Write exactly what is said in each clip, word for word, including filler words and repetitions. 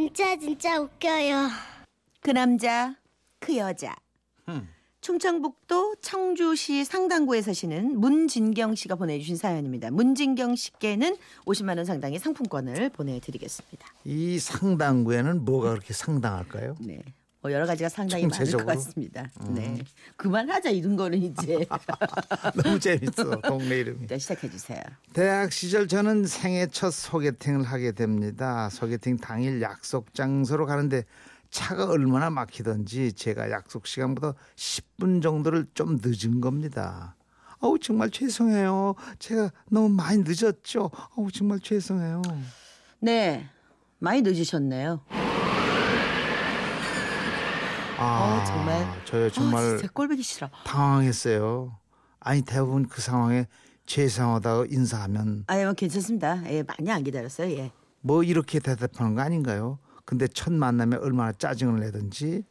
진짜 진짜 웃겨요. 그 남자, 그 여자. 음. 충청북도 청주시 상당구에 사시는 문진경 씨가 보내주신 사연입니다. 문진경 씨께는 오십만 원 상당의 상품권을 보내드리겠습니다. 이 상당구에는 뭐가 그렇게 상당할까요? 네, 뭐 여러 가지가 상당히 전체적으로? 많을 것 같습니다. 음. 네, 그만하자 이런 거는 이제. 너무 재밌어 동네 이름이. 네, 시작해 주세요. 대학 시절 저는 생애 첫 소개팅을 하게 됩니다. 소개팅 당일 약속 장소로 가는데 차가 얼마나 막히던지 제가 약속 시간보다 십 분 정도를 좀 늦은 겁니다. 어우 정말 죄송해요. 제가 너무 많이 늦었죠. 어우 정말 죄송해요. 네, 많이 늦으셨네요. 아, 아 정말 저요 정말 아, 진짜 꼴보기 싫어. 당황했어요. 아니 대부분 그 상황에 죄송하다고 인사하면 아예 뭐 괜찮습니다. 예, 많이 안 기다렸어요. 예. 뭐 이렇게 대답하는 거 아닌가요? 근데 첫 만남에 얼마나 짜증을 내든지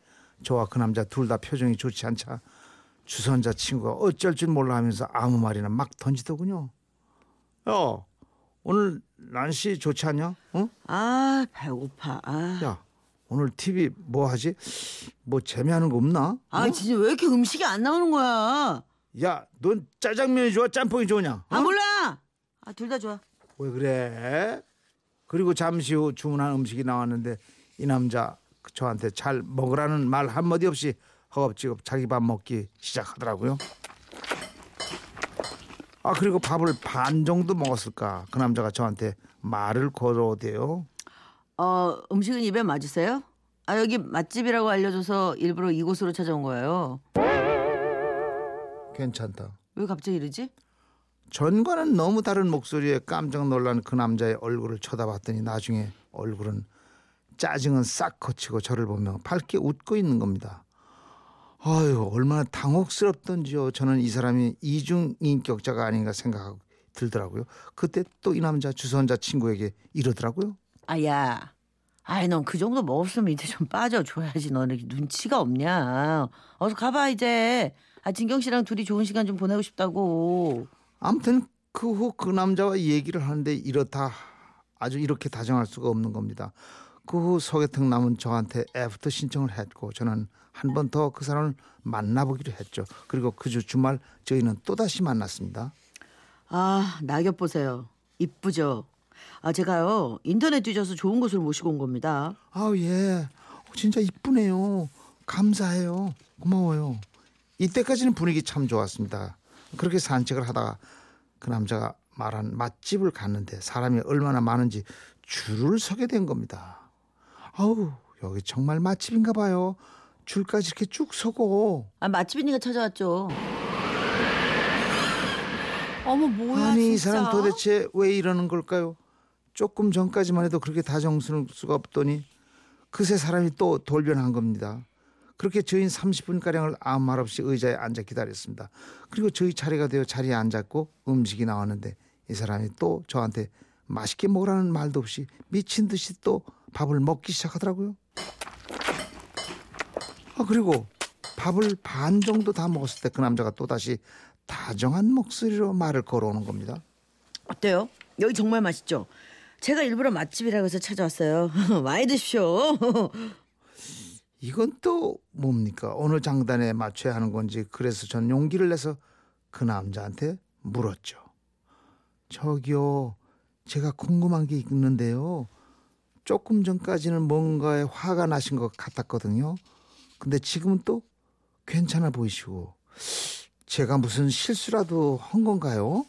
저와 그 남자 둘 다 표정이 좋지 않자 주선자 친구가 어쩔 줄 몰라 하면서 아무 말이나 막 던지더군요. 야 오늘 날씨 좋지 않냐? 응? 아 배고파. 아. 야 오늘 티비 뭐 하지? 뭐 재미하는 거 없나? 아 어? 진짜 왜 이렇게 음식이 안 나오는 거야? 야 넌 짜장면이 좋아 짬뽕이 좋으냐? 어? 아 몰라. 아 둘 다 좋아. 왜 그래? 그리고 잠시 후 주문한 음식이 나왔는데 이 남자 저한테 잘 먹으라는 말 한마디 없이 허겁지겁 자기 밥 먹기 시작하더라고요. 아 그리고 밥을 반 정도 먹었을까 그 남자가 저한테 말을 걸어대요. 어 음식은 입에 맞으세요? 아 여기 맛집이라고 알려줘서 일부러 이곳으로 찾아온 거예요. 괜찮다. 왜 갑자기 이러지? 전과는 너무 다른 목소리에 깜짝 놀란 그 남자의 얼굴을 쳐다봤더니 나중에 얼굴은 짜증은 싹 거치고 저를 보며 밝게 웃고 있는 겁니다. 아유 얼마나 당혹스럽던지요. 저는 이 사람이 이중인격자가 아닌가 생각하고 들더라고요. 그때 또 이 남자 주선자 친구에게 이러더라고요. 아야 아이 넌 그 정도 먹었으면 이제 좀 빠져줘야지. 너는 눈치가 없냐. 어서 가봐 이제. 아 진경 씨랑 둘이 좋은 시간 좀 보내고 싶다고. 아무튼 그 후 그 남자와 얘기를 하는데 이렇다 아주 이렇게 다정할 수가 없는 겁니다. 그 후 소개팅 남은 저한테 애프터 신청을 했고 저는 한 번 더 그 사람을 만나보기로 했죠. 그리고 그 주 주말 저희는 또다시 만났습니다. 아 낙엽 보세요. 이쁘죠. 아 제가요 인터넷 뒤져서 좋은 곳을 모시고 온 겁니다. 아 예 진짜 이쁘네요. 감사해요. 고마워요. 이때까지는 분위기 참 좋았습니다. 그렇게 산책을 하다가 그 남자가 말한 맛집을 갔는데 사람이 얼마나 많은지 줄을 서게 된 겁니다. 아우 여기 정말 맛집인가 봐요. 줄까지 이렇게 쭉 서고. 아 맛집이니까 찾아왔죠. 어머 뭐야 아니 진짜. 이 사람 도대체 왜 이러는 걸까요? 조금 전까지만 해도 그렇게 다정스러울 수가 없더니 그새 사람이 또 돌변한 겁니다. 그렇게 저희는 삼십 분가량을 아무 말 없이 의자에 앉아 기다렸습니다. 그리고 저희 차례가 되어 자리에 앉았고 음식이 나왔는데 이 사람이 또 저한테 맛있게 먹으라는 말도 없이 미친 듯이 또 밥을 먹기 시작하더라고요. 아 그리고 밥을 반 정도 다 먹었을 때 그 남자가 또다시 다정한 목소리로 말을 걸어오는 겁니다. 어때요? 여기 정말 맛있죠? 제가 일부러 맛집이라고 해서 찾아왔어요. 많이 드십시오. 이건 또 뭡니까? 어느 장단에 맞춰야 하는 건지. 그래서 전 용기를 내서 그 남자한테 물었죠. 저기요, 제가 궁금한 게 있는데요. 조금 전까지는 뭔가에 화가 나신 것 같았거든요. 근데 지금은 또 괜찮아 보이시고 제가 무슨 실수라도 한 건가요?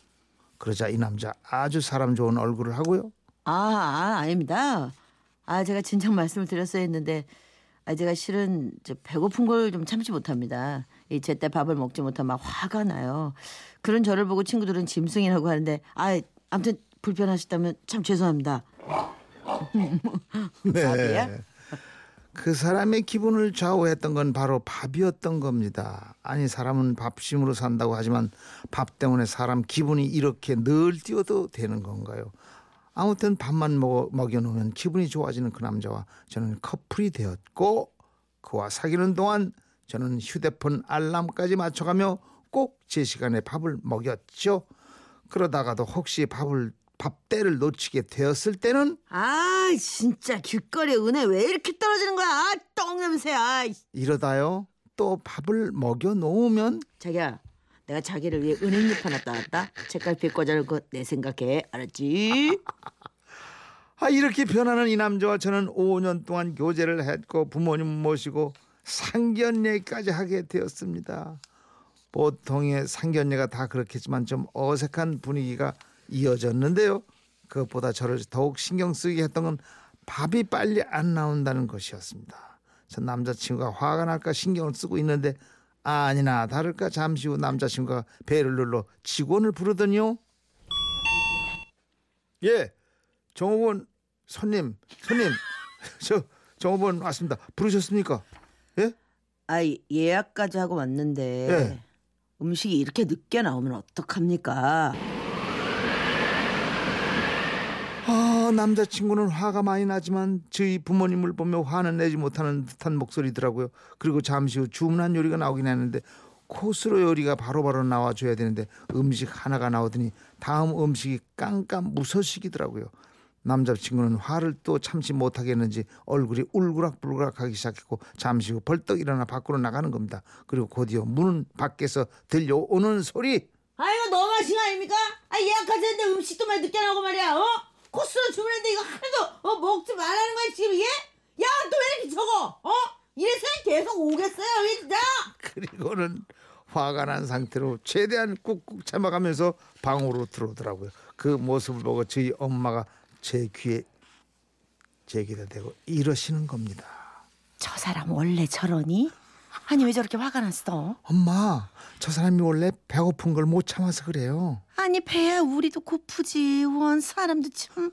그러자 이 남자 아주 사람 좋은 얼굴을 하고요. 아, 아 아닙니다. 아 제가 진작 말씀을 드렸어야 했는데 아 제가 실은 배고픈 걸 좀 참지 못합니다. 이 제때 밥을 먹지 못하면 막 화가 나요. 그런 저를 보고 친구들은 짐승이라고 하는데 아 아무튼 불편하셨다면 참 죄송합니다. 네. 밥이야? 그 사람의 기분을 좌우했던 건 바로 밥이었던 겁니다. 아니 사람은 밥심으로 산다고 하지만 밥 때문에 사람 기분이 이렇게 늘 뛰어도 되는 건가요? 아무튼 밥만 먹어, 먹여놓으면 기분이 좋아지는 그 남자와 저는 커플이 되었고 그와 사귀는 동안 저는 휴대폰 알람까지 맞춰가며 꼭 제 시간에 밥을 먹였죠. 그러다가도 혹시 밥을 밥대를 놓치게 되었을 때는 아 진짜 길거리에 은혜 왜 이렇게 떨어지는 거야. 아, 똥냄새야. 이러다요 또 밥을 먹여 놓으면 자기야 내가 자기를 위해 은행잎 하나 따왔다. 책갈피에 꽂아놓고 내 생각해. 알았지? 아 이렇게 변하는 이 남자와 저는 오 년 동안 교제를 했고 부모님 모시고 상견례까지 하게 되었습니다. 보통의 상견례가 다 그렇겠지만 좀 어색한 분위기가 이어졌는데요. 그것보다 저를 더욱 신경 쓰게 했던 건 밥이 빨리 안 나온다는 것이었습니다. 전 남자친구가 화가 날까 신경을 쓰고 있는데 아니나 다를까 잠시 후 남자친구가 배를 눌러 직원을 부르더니요. 예, 정호원 손님, 손님, 저 정호원 왔습니다. 부르셨습니까? 예? 아 예약까지 하고 왔는데 예. 음식이 이렇게 늦게 나오면 어떡합니까? 아, 남자친구는 화가 많이 나지만 저희 부모님을 보며 화는 내지 못하는 듯한 목소리더라고요. 그리고 잠시 후 주문한 요리가 나오긴 했는데 코스로 요리가 바로바로 나와줘야 되는데 음식 하나가 나오더니 다음 음식이 깜깜 무서식이더라고요. 남자친구는 화를 또 참지 못하겠는지 얼굴이 울그락불그락하기 시작했고 잠시 후 벌떡 일어나 밖으로 나가는 겁니다. 그리고 곧이어 문은 밖에서 들려오는 소리. 아이고 너무하신 거 아닙니까? 아, 예약까지 했는데 음식도 많이 늦게 나오고 말이야. 어? 코스로 주문했는데 이거 하나도 어, 먹지 말라는 거야 지금 이게? 야 또 왜 이렇게 적어? 어? 이래서는 계속 오겠어요 진짜? 그리고는 화가 난 상태로 최대한 꾹꾹 참아가면서 방으로 들어오더라고요. 그 모습을 보고 저희 엄마가 제 귀에 제 귀에 대고 이러시는 겁니다. 저 사람 원래 저러니? 아니 왜 저렇게 화가 났어? 엄마 저 사람이 원래 배고픈 걸 못 참아서 그래요. 아니 배야 우리도 고프지. 원 사람도 참.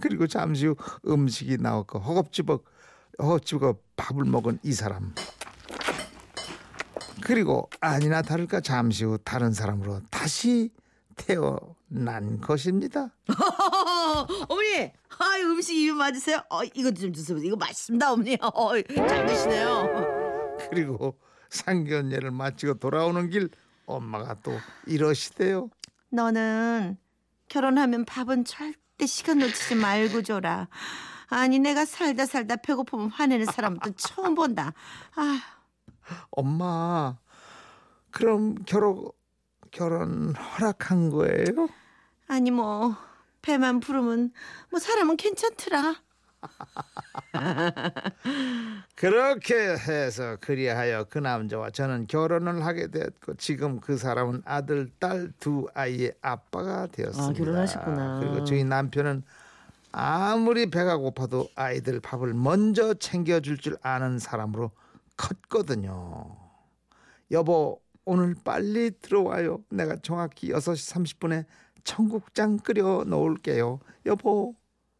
그리고 잠시 후 음식이 나왔고 허겁지겁 허겁지겁 밥을 먹은 이 사람. 그리고 아니나 다를까 잠시 후 다른 사람으로 다시 태어난 것입니다. 어머니, 아 음식 입에 맞으세요? 어, 이것 좀 주세요. 이거 맛있습니다, 어머니. 어, 잘 드시네요. 그리고 상견례를 마치고 돌아오는 길 엄마가 또 이러시대요. 너는 결혼하면 밥은 절대 시간 놓치지 말고 줘라. 아니 내가 살다 살다 배고프면 화내는 사람도 처음 본다. 아휴. 엄마, 그럼 결혼 결혼 허락한 거예요? 아니 뭐. 배만 부르면 뭐 사람은 괜찮더라. 그렇게 해서 그리하여 그 남자와 저는 결혼을 하게 되었고 지금 그 사람은 아들, 딸 두 아이의 아빠가 되었습니다. 아, 결혼하셨구나. 그리고 저희 남편은 아무리 배가 고파도 아이들 밥을 먼저 챙겨줄 줄 아는 사람으로 컸거든요. 여보 오늘 빨리 들어와요. 내가 정확히 여섯 시 삼십 분에 청국장 끓여 놓을게요. 여보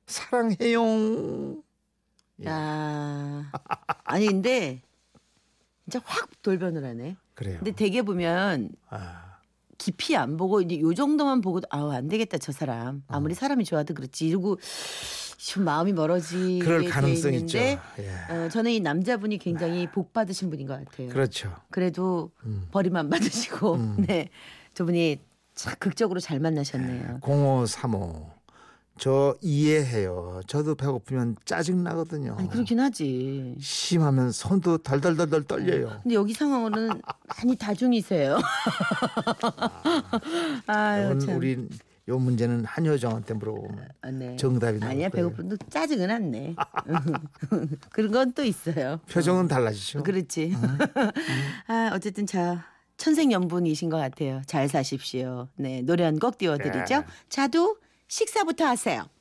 사랑해요. 예. 야, 아니 근데 진짜 확 돌변을 하네. 그래요. 근데 되게 보면 아. 깊이 안 보고 이제 요 정도만 보고도 아우 안 되겠다 저 사람. 아무리 어. 사람이 좋아도 그렇지. 이러고 좀 마음이 멀어지게 그럴 가능성이 있죠. 예. 어, 저는 이 남자분이 굉장히 아. 복 받으신 분인 것 같아요. 그렇죠. 그래도 음. 버림 안 받으시고 음. 네 저분이. 참 극적으로 잘 만나셨네요. 공오삼오 저 이해해요. 저도 배고프면 짜증나거든요. 아니, 그렇긴 하지. 심하면 손도 덜덜덜덜 떨려요. 네. 근데 여기 상황으로는 많이 다중이세요. 아, 우리 요 문제는 한효정한테 물어보면 아, 네. 정답이 나올 아니야 거예요. 배고픈데 짜증은 안 내. 그런 건 또 있어요. 표정은 어. 달라지죠. 그렇지. 음. 아, 어쨌든 자. 천생연분이신 것 같아요. 잘 사십시오. 네 노래 한 곡 띄워드리죠. 네. 자두 식사부터 하세요.